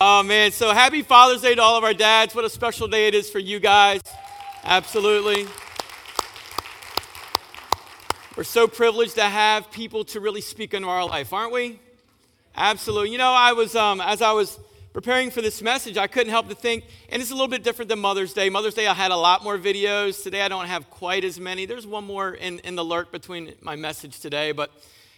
Oh, man. So happy Father's Day to all of our dads. What a special day it is for you guys. Absolutely. We're so privileged to have people to really speak into our life, aren't we? Absolutely. You know, I was as I was preparing for this message, I couldn't help to think, and it's a little bit different than Mother's Day. Mother's Day, I had a lot more videos. Today, I don't have quite as many. There's one more in the lurk between my message today, but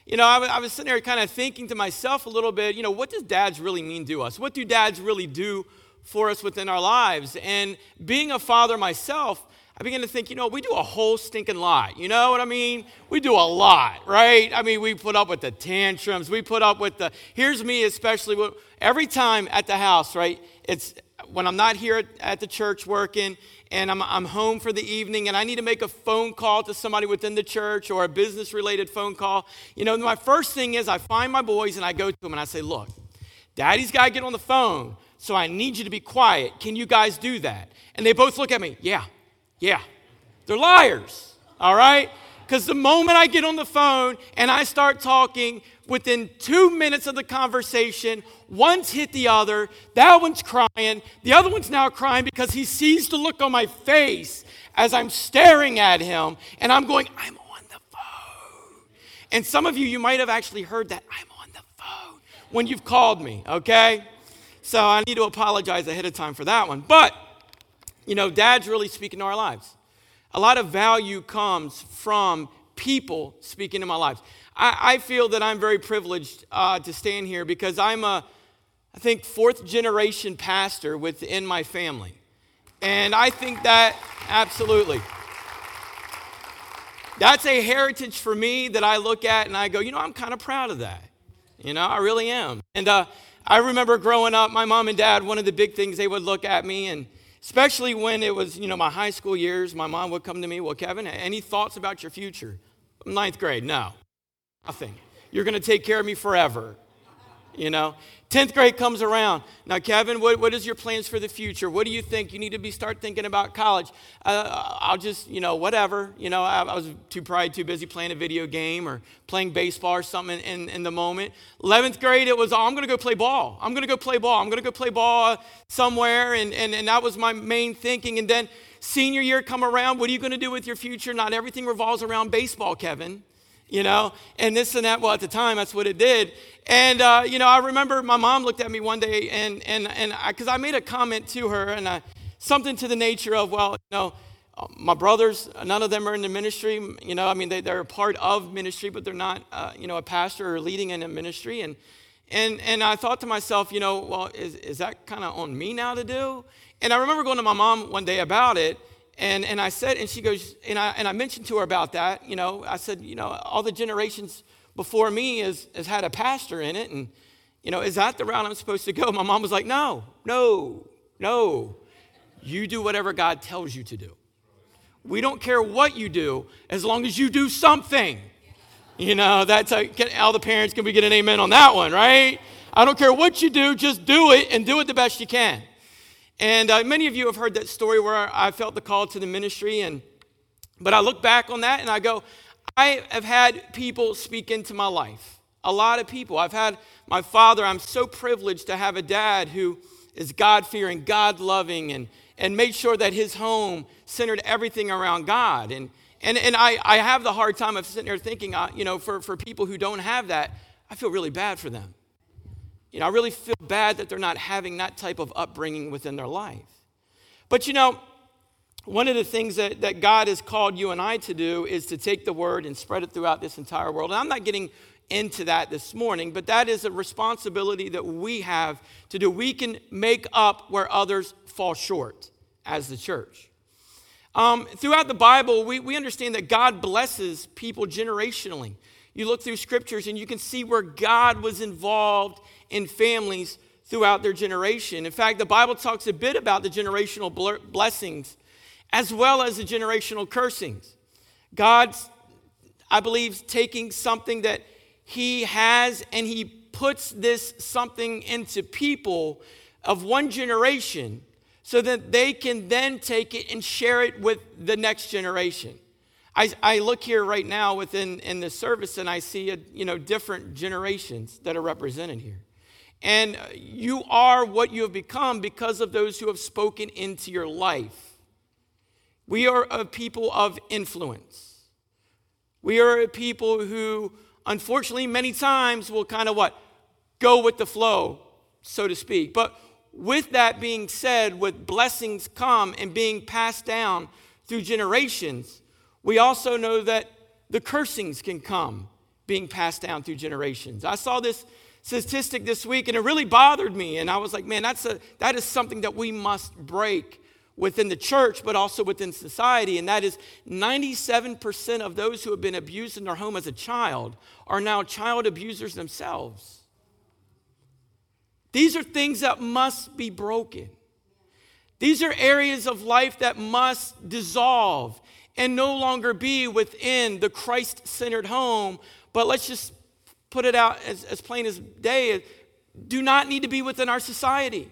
you know, I was sitting there kind of thinking to myself a little bit, you know, what does dads really mean to us? What do dads really do for us within our lives? And being a father myself, I began to think, you know, we do a whole stinking lot. You know what I mean? We do a lot, right? I mean, we put up with the tantrums. We put up with the, here's me especially, every time at the house, right? It's when I'm not here at the church working and I'm home for the evening and I need to make a phone call to somebody within the church or a business-related phone call, you know, my first thing is I find my boys and I go to them and I say, look, Daddy's got to get on the phone, so I need you to be quiet. Can you guys do that? And they both look at me, yeah. They're liars, all right? Because the moment I get on the phone and I start talking, within 2 minutes of the conversation, one's hit the other, that one's crying, the other one's now crying because he sees the look on my face as I'm staring at him, and I'm going, I'm on the phone. And some of you, you might have actually heard that, I'm on the phone, when you've called me, okay? So I need to apologize ahead of time for that one. But, you know, dads really speak into our lives. A lot of value comes from people speaking in my life. I feel that I'm very privileged to stand here because I'm I think, fourth generation pastor within my family. And I think that, absolutely. That's a heritage for me that I look at and I go, you know, I'm kind of proud of that. You know, I really am. And I remember growing up, my mom and dad, one of the big things they would look at me and especially when it was, you know, my high school years, my mom would come to me, well, Kevin, any thoughts about your future? Ninth grade, no. Nothing. You're going to take care of me forever, you know. 10th grade comes around. Now, Kevin, what is your plans for the future? What do you think? You need to start thinking about college. I'll just, you know, whatever. You know, I was probably too busy playing a video game or playing baseball or something in the moment. 11th grade, it was, oh, I'm going to go play ball. I'm going to go play ball. I'm going to go play ball somewhere, and that was my main thinking. And then senior year come around, what are you going to do with your future? Not everything revolves around baseball, Kevin. You know, and this and that. Well, at the time, that's what it did. And, you know, I remember my mom looked at me one day and because I made a comment to her and something to the nature of, well, you know, my brothers, none of them are in the ministry. You know, I mean, they're a part of ministry, but they're not, you know, a pastor or leading in a ministry. And I thought to myself, you know, well, is that kind of on me now to do? And I remember going to my mom one day about it. And I said, and she goes, and I mentioned to her about that, you know, I said, you know, all the generations before me has had a pastor in it. And, you know, is that the route I'm supposed to go? My mom was like, no. You do whatever God tells you to do. We don't care what you do as long as you do something. You know, that's all the parents, can we get an amen on that one, right? I don't care what you do, just do it and do it the best you can. And many of you have heard that story where I felt the call to the ministry, but I look back on that and I go, I have had people speak into my life, a lot of people. I've had my father. I'm so privileged to have a dad who is God-fearing, God-loving, and made sure that his home centered everything around God. And I have the hard time of sitting there thinking, you know, for people who don't have that, I feel really bad for them. You know, I really feel bad that they're not having that type of upbringing within their life. But, you know, one of the things that God has called you and I to do is to take the word and spread it throughout this entire world. And I'm not getting into that this morning, but that is a responsibility that we have to do. We can make up where others fall short as the church. Throughout the Bible, we understand that God blesses people generationally. You look through scriptures and you can see where God was involved in families throughout their generation. In fact, the Bible talks a bit about the generational blessings as well as the generational cursings. God's, I believe, taking something that he has and he puts this something into people of one generation so that they can then take it and share it with the next generation. I look here right now within in the service and I see, you know, different generations that are represented here. And you are what you have become because of those who have spoken into your life. We are a people of influence. We are a people who, unfortunately, many times will kind of what? Go with the flow, so to speak. But with that being said, with blessings come and being passed down through generations, we also know that the cursings can come being passed down through generations. I saw this statistic this week and it really bothered me. And I was like, man, that is something that we must break within the church, but also within society. And that is 97% of those who have been abused in their home as a child are now child abusers themselves. These are things that must be broken. These are areas of life that must dissolve and no longer be within the Christ-centered home. But let's just put it out as plain as day. Do not need to be within our society.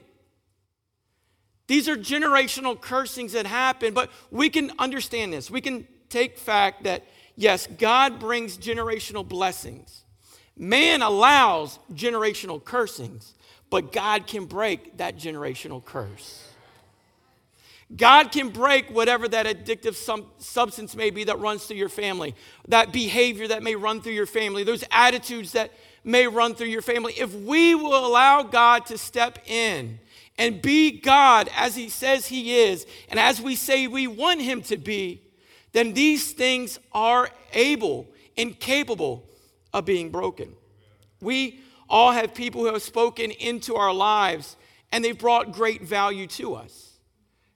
These are generational cursings that happen, but we can understand this. We can take fact that, yes, God brings generational blessings. Man allows generational cursings. But God can break that generational curse. God can break whatever that addictive substance may be that runs through your family, that behavior that may run through your family, those attitudes that may run through your family. If we will allow God to step in and be God as he says he is, and as we say we want him to be, then these things are able and capable of being broken. We all have people who have spoken into our lives, and they've brought great value to us.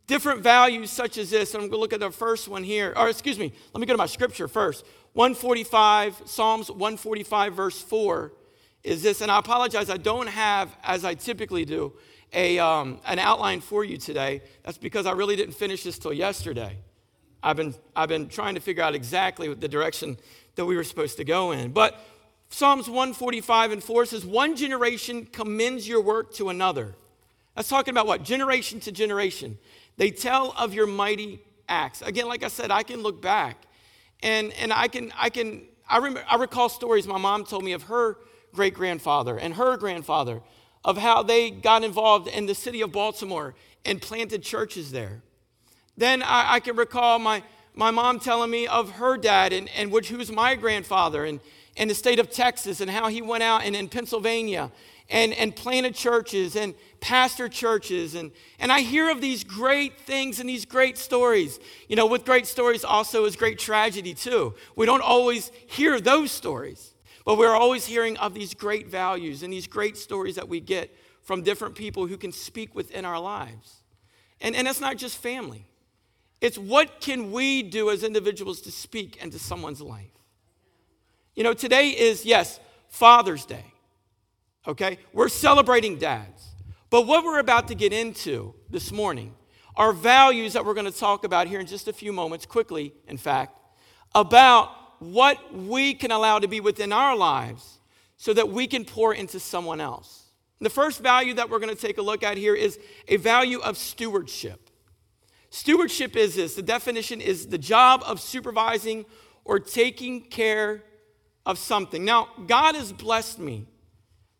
Different values such as this, and I'm going to look at the first one here. Or excuse me, let me go to my scripture first. 145, Psalms 145 verse 4 is this. And I apologize, I don't have, as I typically do, an outline for you today. That's because I really didn't finish this till yesterday. I've been trying to figure out exactly the direction that we were supposed to go in. But Psalms 145 and 4 says, one generation commends your work to another. That's talking about what? Generation to generation. They tell of your mighty acts. Again, like I said, I can look back. And I recall stories my mom told me of her great-grandfather and her grandfather, of how they got involved in the city of Baltimore and planted churches there. Then I can recall my mom telling me of her dad, and who was my grandfather, and the state of Texas, and how he went out and in Pennsylvania and planted churches and pastored churches. And I hear of these great things and these great stories. You know, with great stories also is great tragedy too. We don't always hear those stories, but we're always hearing of these great values and these great stories that we get from different people who can speak within our lives. And that's not just family. It's what can we do as individuals to speak into someone's life? You know, today is, yes, Father's Day, okay? We're celebrating dads. But what we're about to get into this morning are values that we're going to talk about here in just a few moments, quickly, in fact, about what we can allow to be within our lives so that we can pour into someone else. And the first value that we're going to take a look at here is a value of stewardship. Stewardship is this. The definition is the job of supervising or taking care of something. Now, God has blessed me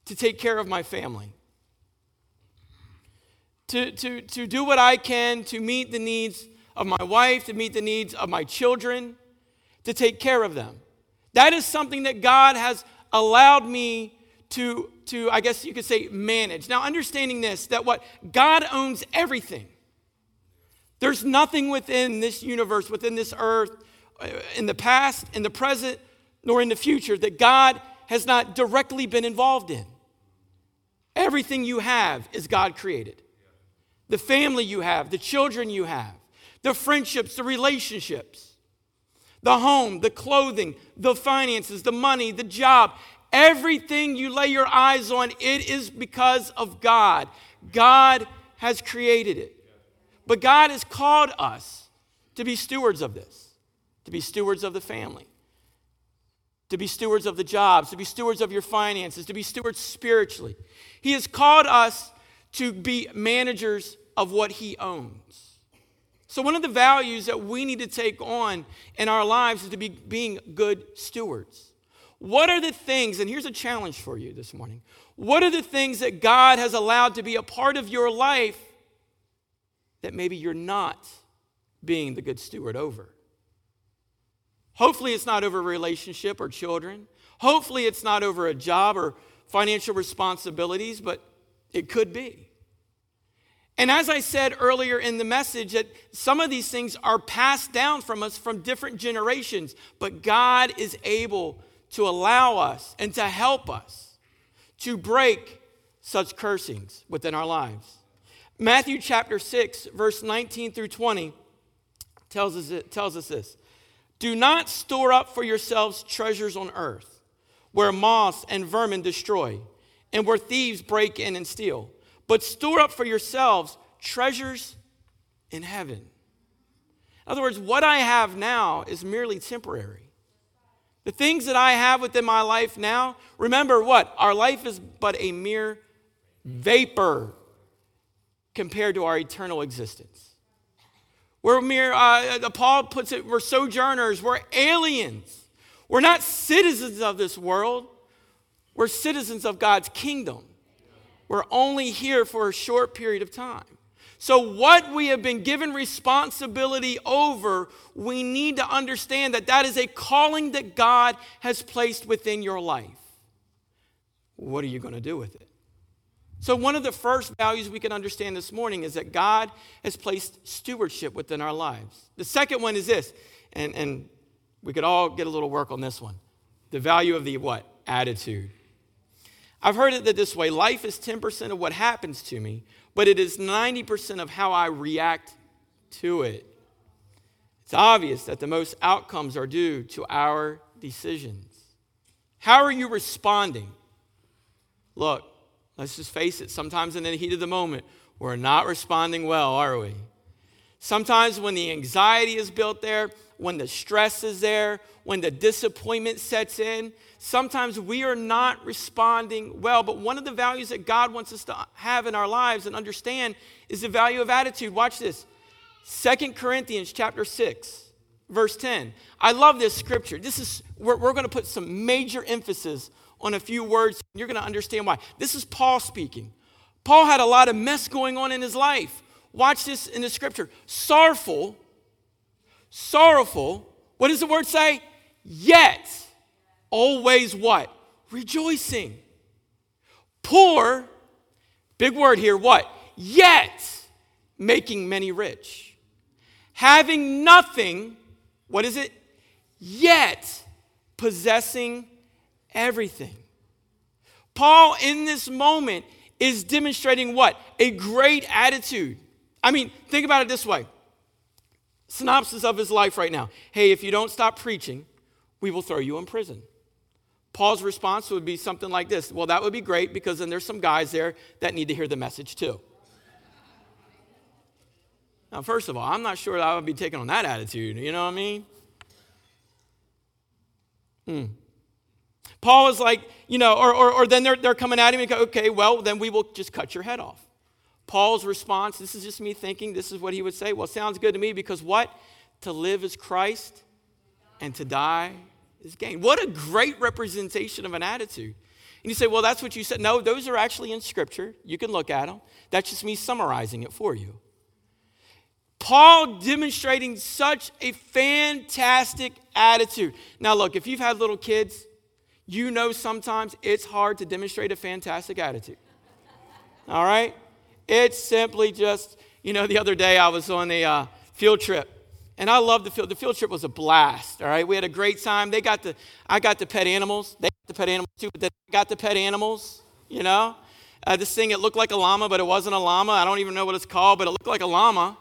to take care of my family, to do what I can to meet the needs of my wife, to meet the needs of my children, to take care of them. That is something that God has allowed me to I guess you could say, manage. Now, understanding this, that what God owns everything. There's nothing within this universe, within this earth, in the past, in the present, nor in the future, that God has not directly been involved in. Everything you have is God created. The family you have, the children you have, the friendships, the relationships, the home, the clothing, the finances, the money, the job, everything you lay your eyes on, it is because of God. God has created it. But God has called us to be stewards of this, to be stewards of the family, to be stewards of the jobs, to be stewards of your finances, to be stewards spiritually. He has called us to be managers of what he owns. So one of the values that we need to take on in our lives is to be being good stewards. What are the things, and here's a challenge for you this morning, What are the things that God has allowed to be a part of your life that maybe you're not being the good steward over? Hopefully it's not over a relationship or children. Hopefully it's not over a job or financial responsibilities, but it could be. And as I said earlier in the message, that some of these things are passed down from us from different generations, but God is able to allow us and to help us to break such cursings within our lives. Matthew chapter 6, verse 19 through 20 tells us this. Do not store up for yourselves treasures on earth, where moths and vermin destroy, and where thieves break in and steal. But store up for yourselves treasures in heaven. In other words, what I have now is merely temporary. The things that I have within my life now, remember what? Our life is but a mere vapor compared to our eternal existence. We're mere, Paul puts it, we're sojourners, we're aliens. We're not citizens of this world. We're citizens of God's kingdom. We're only here for a short period of time. So what we have been given responsibility over, we need to understand that that is a calling that God has placed within your life. What are you going to do with it? So one of the first values we can understand this morning is that God has placed stewardship within our lives. The second one is this, and we could all get a little work on this one. The value of the what? Attitude. I've heard it this way. Life is 10% of what happens to me, but it is 90% of how I react to it. It's obvious that the most outcomes are due to our decisions. How are you responding? Look. Let's just face it. Sometimes in the heat of the moment, we're not responding well, are we? Sometimes when the anxiety is built there, when the stress is there, when the disappointment sets in, sometimes we are not responding well. But one of the values that God wants us to have in our lives and understand is the value of attitude. Watch this. 2 Corinthians chapter 6, verse 10. I love this scripture. We're going to put some major emphasis on a few words, and you're going to understand why. This is Paul speaking. Paul had a lot of mess going on in his life. Watch this in the scripture. Sorrowful, what does the word say? Yet, always what? Rejoicing. Poor, big word here, what? Yet, making many rich. Having nothing, what is it? Yet, possessing everything. Paul in this moment is demonstrating what? A great attitude. I mean, think about it this way. Synopsis of his life right now. Hey, if you don't stop preaching, we will throw you in prison. Paul's response would be something like this. Well, that would be great because then there's some guys there that need to hear the message too. Now, first of all, I'm not sure that I would be taking on that attitude. You know what I mean? Paul is like, you know, or then they're coming at him and go, okay, well, then we will just cut your head off. Paul's response, this is just me thinking, this is what he would say. Well, sounds good to me because what? To live is Christ and to die is gain. What a great representation of an attitude. And you say, well, that's what you said. No, those are actually in Scripture. You can look at them. That's just me summarizing it for you. Paul demonstrating such a fantastic attitude. Now, look, if you've had little kids, you know sometimes it's hard to demonstrate a fantastic attitude. All right? It's simply just, you know, the other day I was on a field trip. And I loved the field. The field trip was a blast, all right? We had a great time. I got to pet animals. They got to pet animals too, but they got to pet animals, you know? This thing, it looked like a llama, but it wasn't a llama. I don't even know what it's called, but it looked like a llama.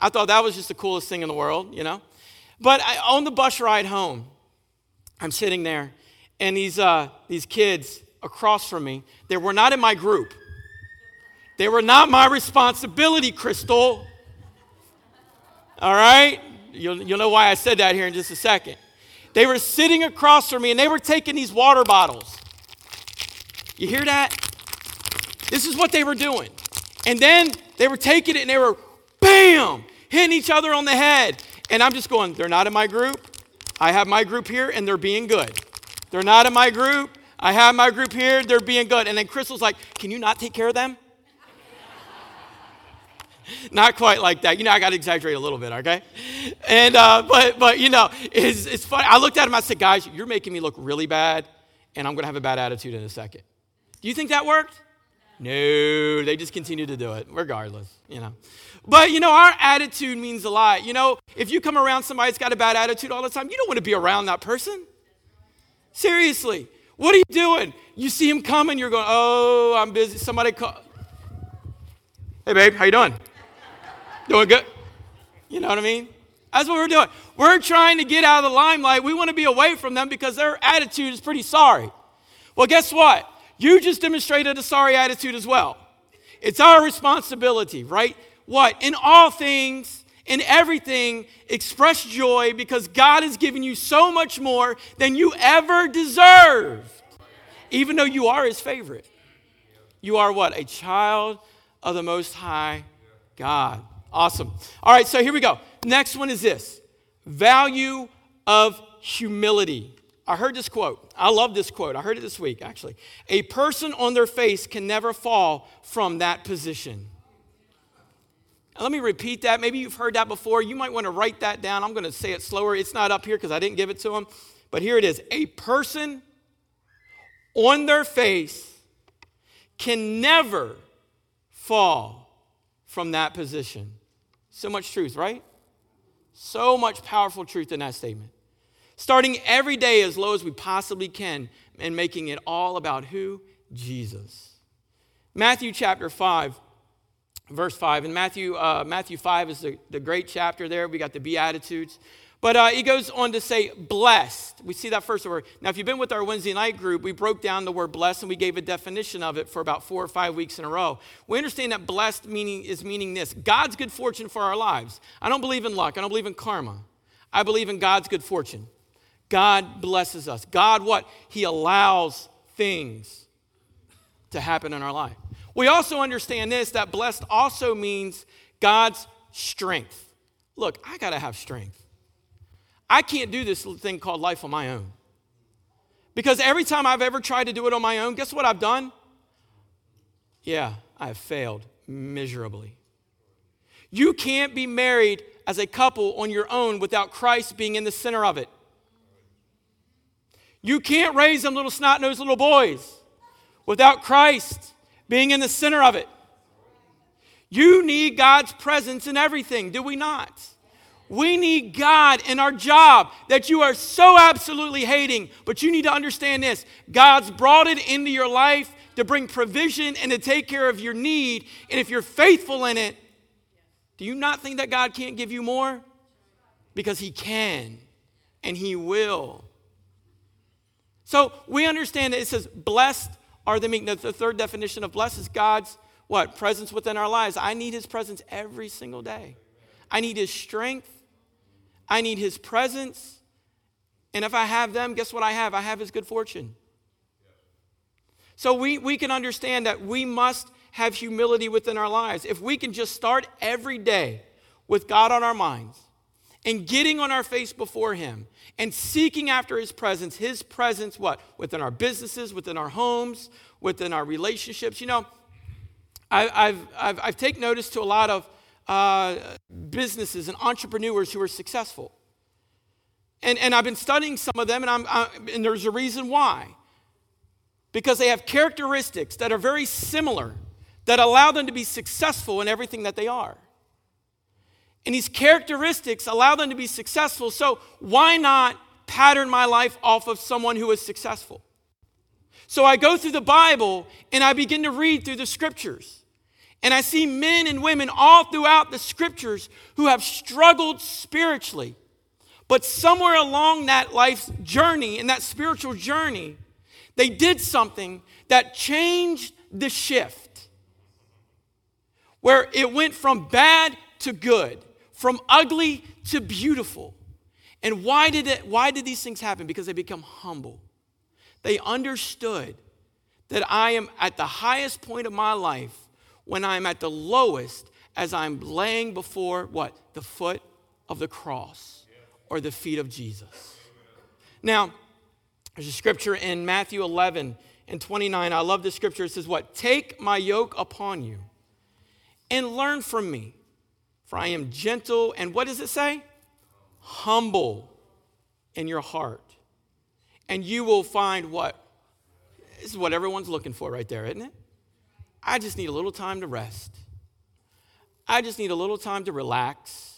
I thought that was just the coolest thing in the world, you know? But on the bus ride home, I'm sitting there. And these kids across from me, they were not in my group. They were not my responsibility, Crystal. All right? You'll know why I said that here in just a second. They were sitting across from me, and they were taking these water bottles. You hear that? This is what they were doing. And then they were taking it, and they were, bam, hitting each other on the head. And I'm just going, they're not in my group. I have my group here, and they're being good. They're not in my group. I have my group here. They're being good. And then Crystal's like, can you not take care of them? Not quite like that. You know, I got to exaggerate a little bit, okay? And, but you know, it's funny. I looked at him. I said, guys, you're making me look really bad, and I'm going to have a bad attitude in a second. Do you think that worked? No, they just continue to do it regardless, you know. But, you know, our attitude means a lot. You know, if you come around somebody that's got a bad attitude all the time, you don't want to be around that person. Seriously. What are you doing? You see him coming, you're going, oh, I'm busy. Somebody call. Hey, babe, how you doing? Doing good? You know what I mean? That's what we're doing. We're trying to get out of the limelight. We want to be away from them because their attitude is pretty sorry. Well, guess what? You just demonstrated a sorry attitude as well. It's our responsibility, right? What? In all things, in everything, express joy because God has given you so much more than you ever deserved. Even though you are his favorite. You are what? A child of the Most High God. Awesome. All right, so here we go. Next one is this. Value of humility. I heard this quote. I love this quote. I heard it this week, actually. A person on their face can never fall from that position. Now, let me repeat that. Maybe you've heard that before. You might want to write that down. I'm going to say it slower. It's not up here because I didn't give it to him. But here it is. A person on their face can never fall from that position. So much truth, right? So much powerful truth in that statement. Starting every day as low as we possibly can and making it all about who? Jesus. Matthew chapter 5, verse 5. And Matthew 5 is the great chapter there. We got the Beatitudes. But he goes on to say blessed. We see that first word. Now, if you've been with our Wednesday night group, we broke down the word blessed and we gave a definition of it for about 4 or 5 weeks in a row. We understand that blessed meaning this. God's good fortune for our lives. I don't believe in luck. I don't believe in karma. I believe in God's good fortune. God blesses us. God what? He allows things to happen in our life. We also understand this, that blessed also means God's strength. Look, I got to have strength. I can't do this thing called life on my own. Because every time I've ever tried to do it on my own, guess what I've done? Yeah, I have failed miserably. You can't be married as a couple on your own without Christ being in the center of it. You can't raise them little snot-nosed little boys without Christ being in the center of it. You need God's presence in everything, do we not? We need God in our job that you are so absolutely hating. But you need to understand this. God's brought it into your life to bring provision and to take care of your need. And if you're faithful in it, do you not think that God can't give you more? Because he can and he will. So we understand that it says blessed are the meek. The third definition of blessed is God's what? Presence within our lives. I need his presence every single day. I need his strength. I need his presence. And if I have them, guess what I have? I have his good fortune. So we can understand that we must have humility within our lives. If we can just start every day with God on our minds and getting on our face before him and seeking after his presence what? Within our businesses, within our homes, within our relationships. You know, I've taken notice to a lot of businesses and entrepreneurs who are successful. And I've been studying some of them, and and there's a reason why. Because they have characteristics that are very similar that allow them to be successful in everything that they are. And these characteristics allow them to be successful, so why not pattern my life off of someone who is successful? So I go through the Bible, and I begin to read through the scriptures. And I see men and women all throughout the scriptures who have struggled spiritually. But somewhere along that life's journey, in that spiritual journey, they did something that changed the shift. Where it went from bad to good, from ugly to beautiful. And why did these things happen? Because they become humble. They understood that I am at the highest point of my life when I'm at the lowest as I'm laying before, what? The foot of the cross or the feet of Jesus. Now, There's a scripture in Matthew 11 and 29. I love this scripture. It says what? Take my yoke upon you and learn from me, for I am gentle. And what does it say? Humble in your heart. And you will find what? This is what everyone's looking for right there, isn't it? I just need a little time to rest. I just need a little time to relax.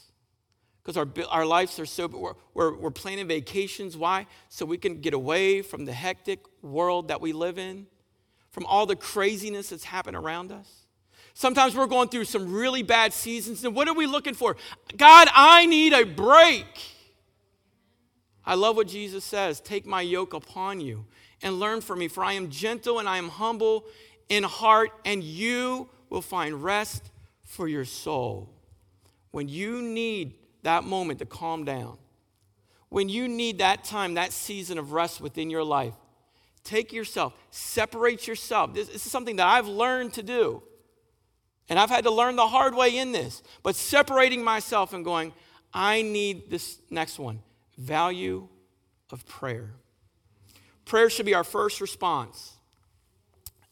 Because our lives are so, we're planning vacations. Why? So we can get away from the hectic world that we live in, from all the craziness that's happened around us. Sometimes we're going through some really bad seasons. And what are we looking for? God, I need a break. I love what Jesus says. Take my yoke upon you and learn from me. For I am gentle and I am humble in heart. And you will find rest for your soul. When you need that moment to calm down, when you need that time, that season of rest within your life, take yourself, separate yourself. This is something that I've learned to do. And I've had to learn the hard way in this. But separating myself and going, I need this next one. Value of prayer. Prayer should be our first response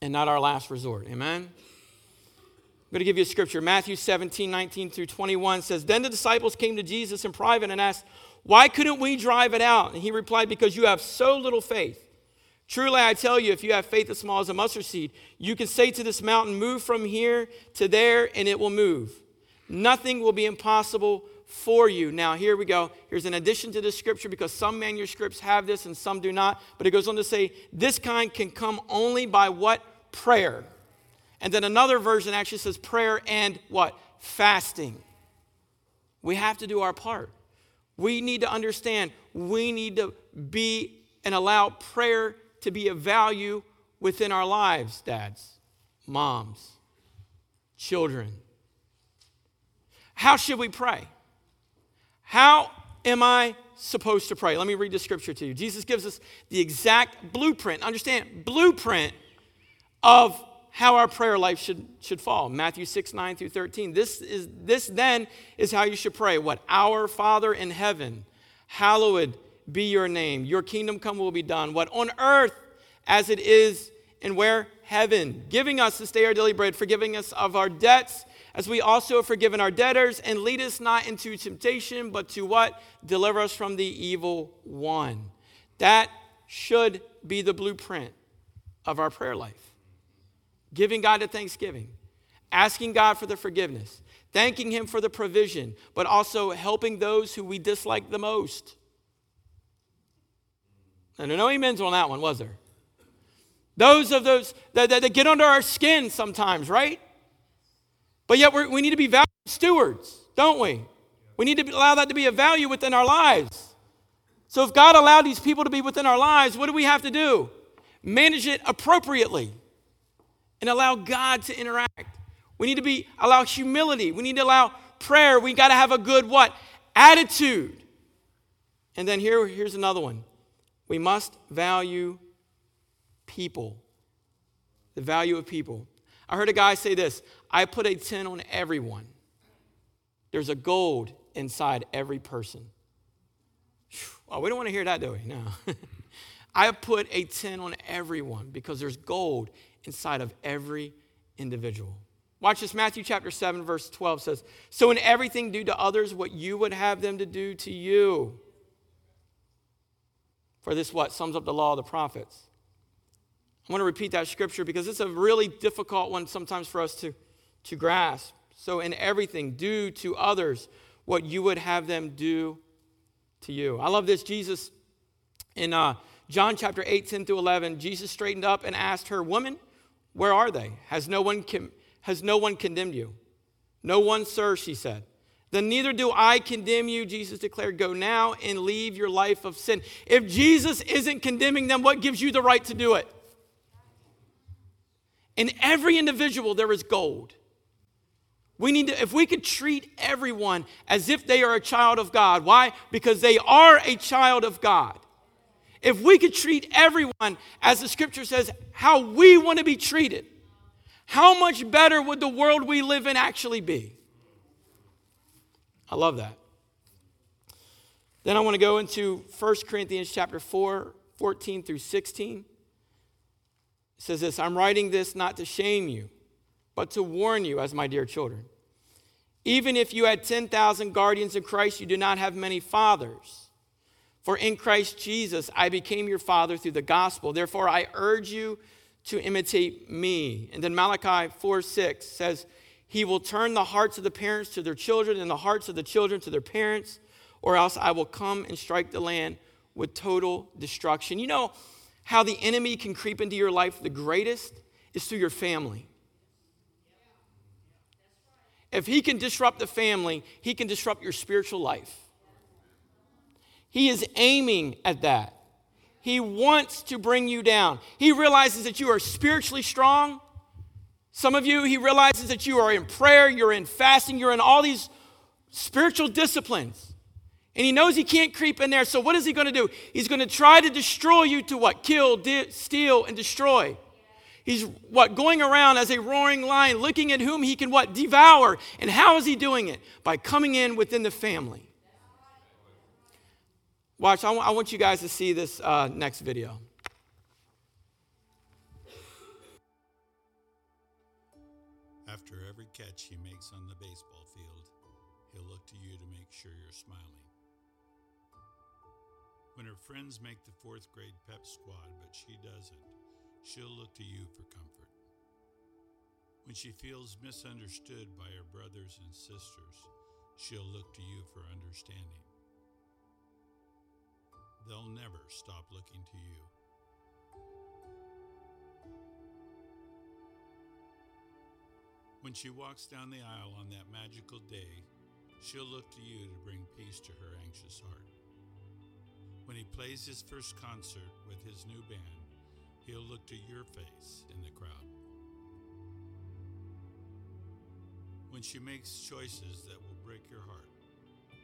and not our last resort. Amen? I'm going to give you a scripture. Matthew 17, 19 through 21 says, Then the disciples came to Jesus in private and asked, Why couldn't we drive it out? And he replied, Because you have so little faith. Truly, I tell you, if you have faith as small as a mustard seed, you can say to this mountain, Move from here to there, and it will move. Nothing will be impossible for you. Now, here we go. Here's an addition to this scripture because some manuscripts have this and some do not. But it goes on to say, This kind can come only by what? Prayer. And then another version actually says prayer and what? Fasting. We have to do our part. We need to understand. We need to be and allow prayer to be of value within our lives, dads, moms, children. How should we pray? How am I supposed to pray? Let me read the scripture to you. Jesus gives us the exact blueprint. Understand, blueprint of how our prayer life should fall. Matthew 6, 9 through 13. This then is how you should pray. What? Our Father in heaven, hallowed be your name. Your kingdom come will be done. What? On earth as it is in where? Heaven. Giving us this day our daily bread. Forgiving us of our debts as we also have forgiven our debtors. And lead us not into temptation, but to what? Deliver us from the evil one. That should be the blueprint of our prayer life. Giving God to thanksgiving, asking God for the forgiveness, thanking him for the provision, but also helping those who we dislike the most. And there are no amens on that one, was there? Those that get under our skin sometimes, right? But yet we need to be value stewards, don't we? We need to allow that to be a value within our lives. So if God allowed these people to be within our lives, what do we have to do? Manage it appropriately. And allow God to interact. We need to allow humility. We need to allow prayer. We got to have a good what? Attitude. And then here's another one. We must value people. The value of people. I heard a guy say this. I put a 10 on everyone. There's a gold inside every person. Well, we don't want to hear that, do we? No. I put a 10 on everyone because there's gold inside of every individual. Watch this. Matthew chapter 7, verse 12 says, So in everything do to others what you would have them to do to you. For this what? Sums up the law of the prophets. I want to repeat that scripture because it's a really difficult one sometimes for us to grasp. So in everything do to others what you would have them do to you. I love this. Jesus in John chapter 8, 10 through 11, Jesus straightened up and asked her, Woman, where are they? Has no one condemned you? No one, sir, she said. Then neither do I condemn you, Jesus declared. Go now and leave your life of sin. If Jesus isn't condemning them, what gives you the right to do it? In every individual, there is gold. We need to, if we could treat everyone as if they are a child of God. Why? Because they are a child of God. If we could treat everyone as the scripture says, how we want to be treated, how much better would the world we live in actually be? I love that. Then I want to go into 1 Corinthians chapter 4, 14 through 16. It says this, I'm writing this not to shame you, but to warn you as my dear children. Even if you had 10,000 guardians in Christ, you do not have many fathers. For in Christ Jesus, I became your father through the gospel. Therefore, I urge you to imitate me. And then Malachi 4:6 says, he will turn the hearts of the parents to their children and the hearts of the children to their parents, or else I will come and strike the land with total destruction. You know how the enemy can creep into your life the greatest is through your family. If he can disrupt the family, he can disrupt your spiritual life. He is aiming at that. He wants to bring you down. He realizes that you are spiritually strong. Some of you, he realizes that you are in prayer, you're in fasting, you're in all these spiritual disciplines. And he knows he can't creep in there. So what is he going to do? He's going to try to destroy you to what? Kill, steal, and destroy. He's what? Going around as a roaring lion, looking at whom he can what? Devour. And how is he doing it? By coming in within the family. Watch, I want you guys to see this next video. After every catch he makes on the baseball field, he'll look to you to make sure you're smiling. When her friends make the fourth grade pep squad, but she doesn't, she'll look to you for comfort. When she feels misunderstood by her brothers and sisters, she'll look to you for understanding. They'll never stop looking to you. When she walks down the aisle on that magical day, she'll look to you to bring peace to her anxious heart. When he plays his first concert with his new band, he'll look to your face in the crowd. When she makes choices that will break your heart,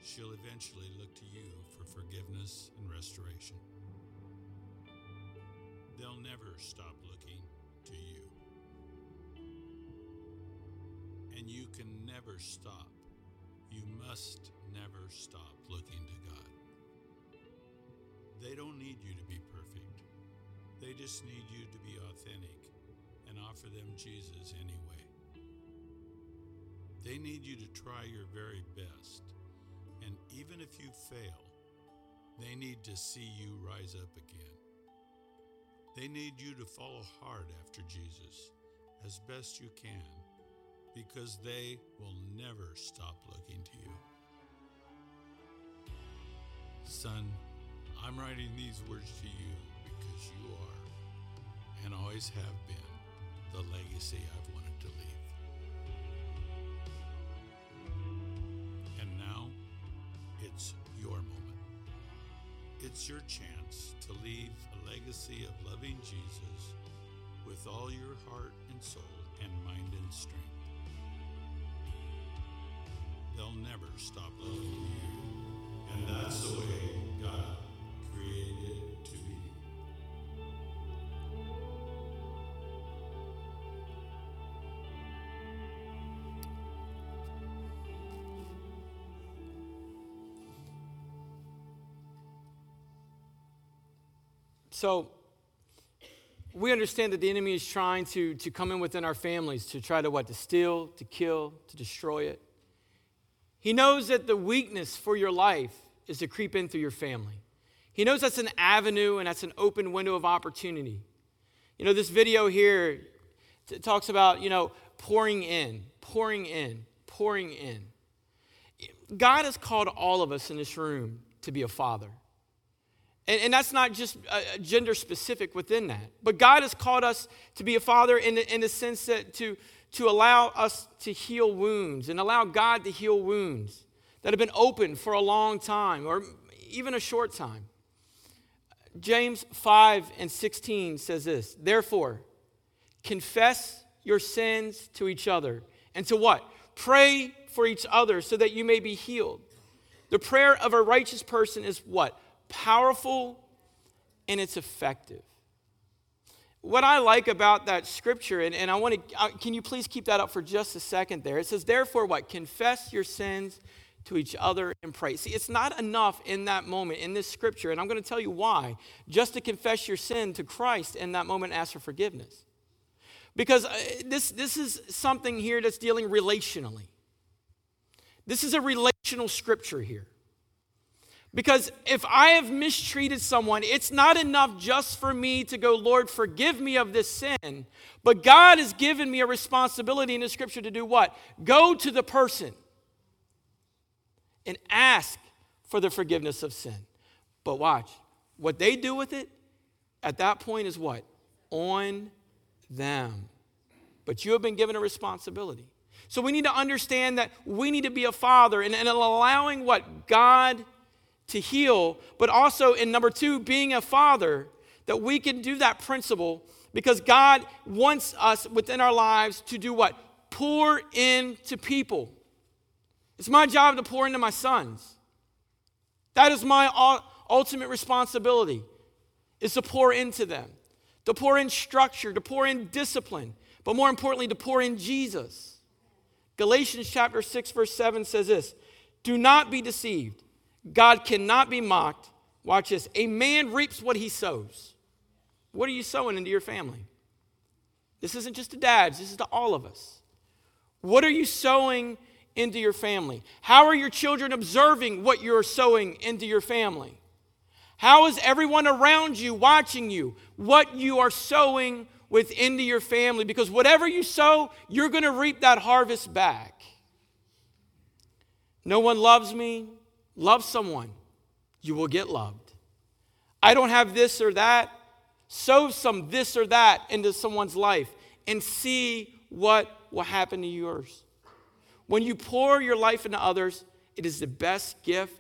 she'll eventually look to you for forgiveness and restoration. They'll never stop looking to you. And you can never stop. You must never stop looking to God. They don't need you to be perfect. They just need you to be authentic and offer them Jesus anyway. They need you to try your very best. And even if you fail, they need to see you rise up again. They need you to follow hard after Jesus as best you can, because they will never stop looking to you. Son, I'm writing these words to you because you are, and always have been, the legacy I've wanted to leave. And now, it's your moment. It's your chance to leave a legacy of loving Jesus with all your heart and soul and mind and strength. They'll never stop loving you, and that's the way God created to be. So we understand that the enemy is trying to come in within our families to try to what? To steal, to kill, to destroy it. He knows that the weakness for your life is to creep in through your family. He knows that's an avenue and that's an open window of opportunity. You know, this video here talks about, pouring in. God has called all of us in this room to be a father. And that's not just gender specific within that. But God has called us to be a father in the sense that to allow us to heal wounds and allow God to heal wounds that have been open for a long time or even a short time. James 5:16 says this, therefore, confess your sins to each other. And to what? Pray for each other so that you may be healed. The prayer of a righteous person is what? Powerful, and it's effective. What I like about that scripture, and I want to, can you please keep that up for just a second there? It says, therefore what? Confess your sins to each other and pray. See, it's not enough in that moment, in this scripture, and I'm going to tell you why, just to confess your sin to Christ in that moment and ask for forgiveness. Because this is something here that's dealing relationally. This is a relational scripture here. Because if I have mistreated someone, it's not enough just for me to go, Lord, forgive me of this sin. But God has given me a responsibility in the scripture to do what? Go to the person and ask for the forgiveness of sin. But watch, what they do with it at that point is what? On them. But you have been given a responsibility. So we need to understand that we need to be a father and allowing what God to heal, but also in number two, being a father, that we can do that principle because God wants us within our lives to do what? Pour into people. It's my job to pour into my sons. That is my ultimate responsibility, is to pour into them, to pour in structure, to pour in discipline, but more importantly, to pour in Jesus. Galatians chapter 6, verse 7 says this, do not be deceived. God cannot be mocked. Watch this. A man reaps what he sows. What are you sowing into your family? This isn't just to dads. This is to all of us. What are you sowing into your family? How are your children observing what you're sowing into your family? How is everyone around you watching you? What you are sowing within your family? Because whatever you sow, you're going to reap that harvest back. No one loves me. Love someone, you will get loved. I don't have this or that. Sow some this or that into someone's life and see what will happen to yours. When you pour your life into others, it is the best gift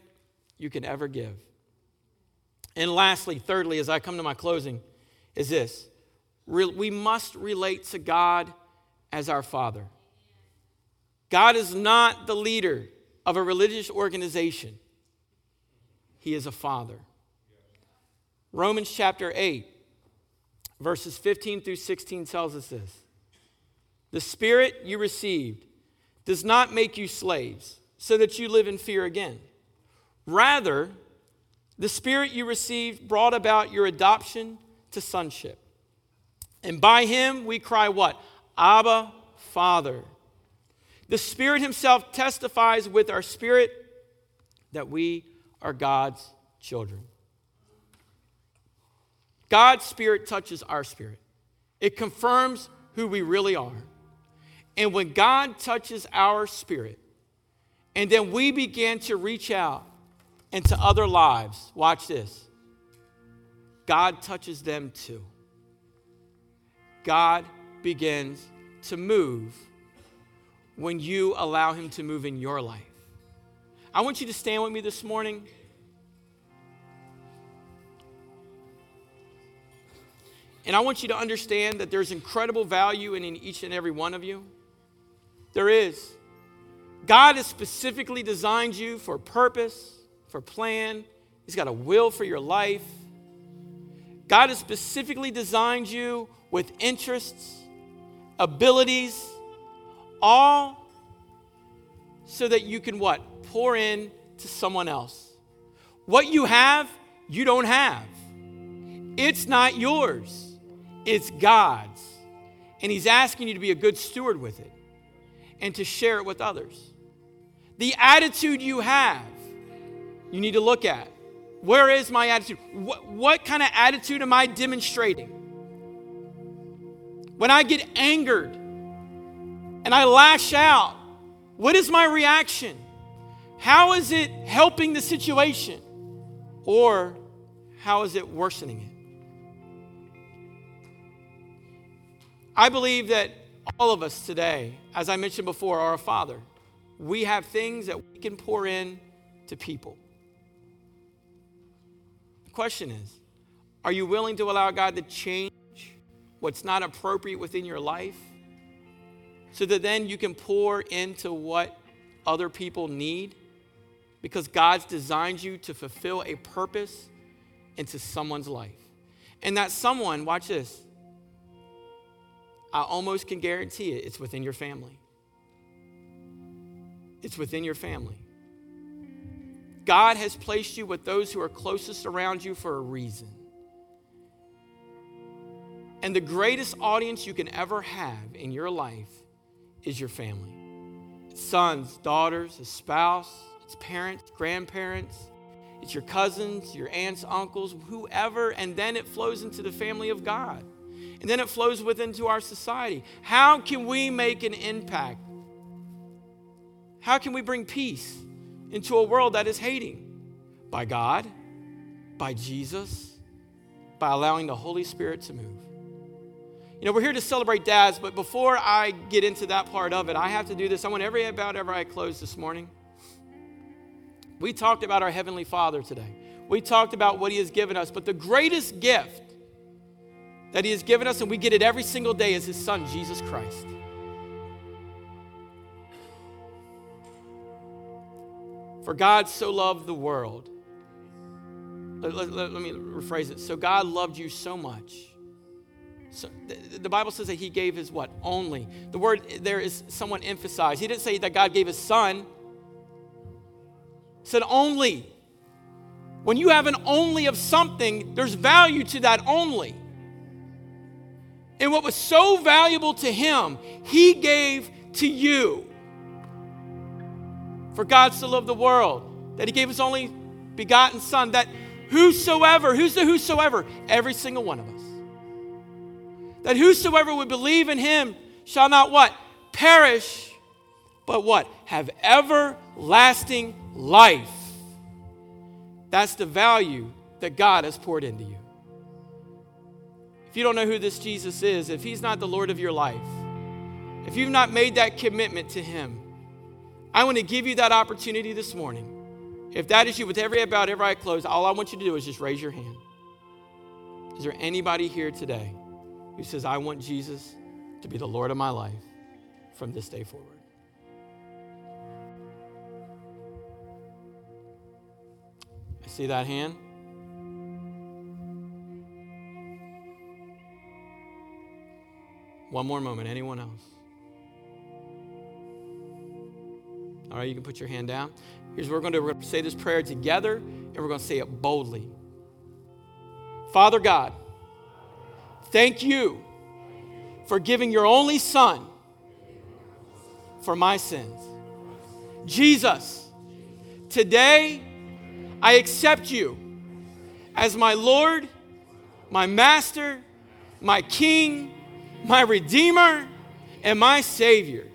you can ever give. And lastly, thirdly, as I come to my closing, is this. We must relate to God as our Father. God is not the leader of a religious organization. He is a father. Romans chapter 8, verses 15 through 16 tells us this. The spirit you received does not make you slaves so that you live in fear again. Rather, the spirit you received brought about your adoption to sonship. And by him we cry what? Abba, Father. The Spirit himself testifies with our spirit that we are God's children. God's Spirit touches our spirit. It confirms who we really are. And when God touches our spirit, and then we begin to reach out into other lives, watch this, God touches them too. God begins to move when you allow him to move in your life. I want you to stand with me this morning. And I want you to understand that there's incredible value in each and every one of you. There is. God has specifically designed you for purpose, for plan. He's got a will for your life. God has specifically designed you with interests, abilities, all so that you can what? Pour in to someone else. What you have, you don't have. It's not yours. It's God's. And he's asking you to be a good steward with it and to share it with others. The attitude you have, you need to look at. Where is my attitude? What kind of attitude am I demonstrating? When I get angered, and I lash out, what is my reaction? How is it helping the situation? Or how is it worsening it? I believe that all of us today, as I mentioned before, are a father. We have things that we can pour in to people. The question is, are you willing to allow God to change what's not appropriate within your life? So that then you can pour into what other people need, because God's designed you to fulfill a purpose into someone's life. And that someone, watch this, I almost can guarantee it, it's within your family. It's within your family. God has placed you with those who are closest around you for a reason. And the greatest audience you can ever have in your life is your family. It's sons, daughters, a spouse, it's parents, grandparents, it's your cousins, your aunts, uncles, whoever, and then it flows into the family of God. And then it flows within to our society. How can we make an impact? How can we bring peace into a world that is hating? By God, by Jesus, by allowing the Holy Spirit to move. You know, we're here to celebrate dads, but before I get into that part of it, I have to do this. I want every about ever I close this morning. We talked about our Heavenly Father today. We talked about what He has given us, but the greatest gift that He has given us, and we get it every single day, is His Son, Jesus Christ. For God so loved the world. Let me rephrase it. So God loved you so much. So the Bible says that He gave His what? Only. The word there is somewhat emphasized. He didn't say that God gave His Son. He said only. When you have an only of something, there's value to that only. And what was so valuable to Him, He gave to you. For God so loved the world, that He gave His only begotten Son, that whosoever, who's the whosoever? Every single one of us. That whosoever would believe in Him shall not what? Perish, but what? Have everlasting life. That's the value that God has poured into you. If you don't know who this Jesus is, if He's not the Lord of your life, if you've not made that commitment to Him, I want to give you that opportunity this morning. If that is you, with every head bowed, every eye closed, all I want you to do is just raise your hand. Is there anybody here today who says, I want Jesus to be the Lord of my life from this day forward? I see that hand. One more moment. Anyone else? All right, you can put your hand down. Here's what we're going to do. We're going to say this prayer together, and we're going to say it boldly. Father God, thank You for giving Your only Son for my sins. Jesus, today I accept You as my Lord, my Master, my King, my Redeemer, and my Savior.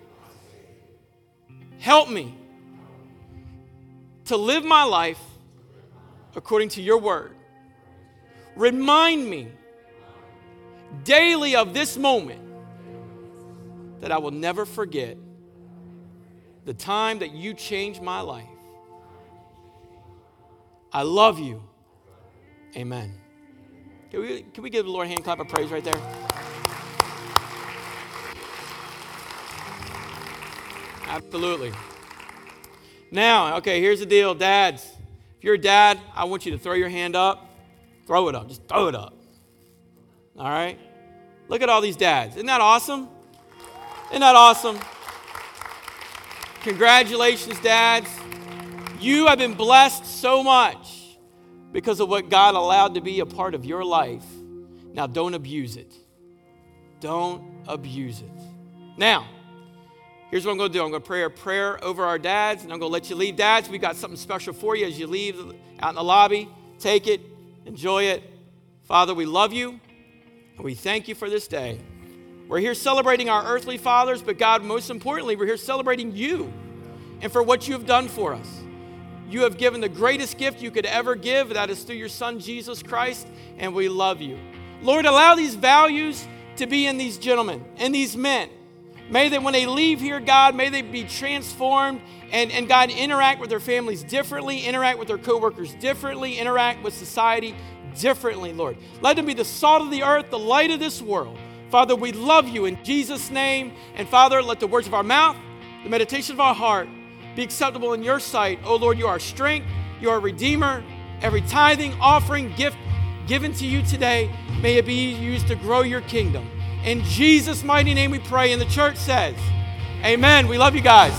Help me to live my life according to Your word. Remind me daily of this moment that I will never forget the time that You changed my life. I love You. Amen. Can we give the Lord a hand clap of praise right there? Absolutely. Now, okay, here's the deal. Dads, if you're a dad, I want you to throw your hand up. Throw it up. Just throw it up. All right? Look at all these dads. Isn't that awesome? Isn't that awesome? Congratulations, dads. You have been blessed so much because of what God allowed to be a part of your life. Now, don't abuse it. Don't abuse it. Now, here's what I'm going to do. I'm going to pray a prayer over our dads, and I'm going to let you leave. Dads, we've got something special for you as you leave out in the lobby. Take it. Enjoy it. Father, we love You, and we thank You for this day. We're here celebrating our earthly fathers, but God, most importantly, we're here celebrating You and for what You have done for us. You have given the greatest gift you could ever give. That is through Your Son, Jesus Christ, and we love You. Lord, allow these values to be in these gentlemen and these men. May they, when they leave here, God, may they be transformed and God, interact with their families differently, interact with their coworkers differently, interact with society differently, Lord. Let them be the salt of the earth, the light of this world. Father, we love You in Jesus' name. And Father, let the words of our mouth, the meditation of our heart be acceptable in Your sight. Oh, Lord, You are our strength. You are our Redeemer. Every tithing, offering, gift given to You today, may it be used to grow Your kingdom. In Jesus' mighty name we pray, and the church says, amen. We love you guys.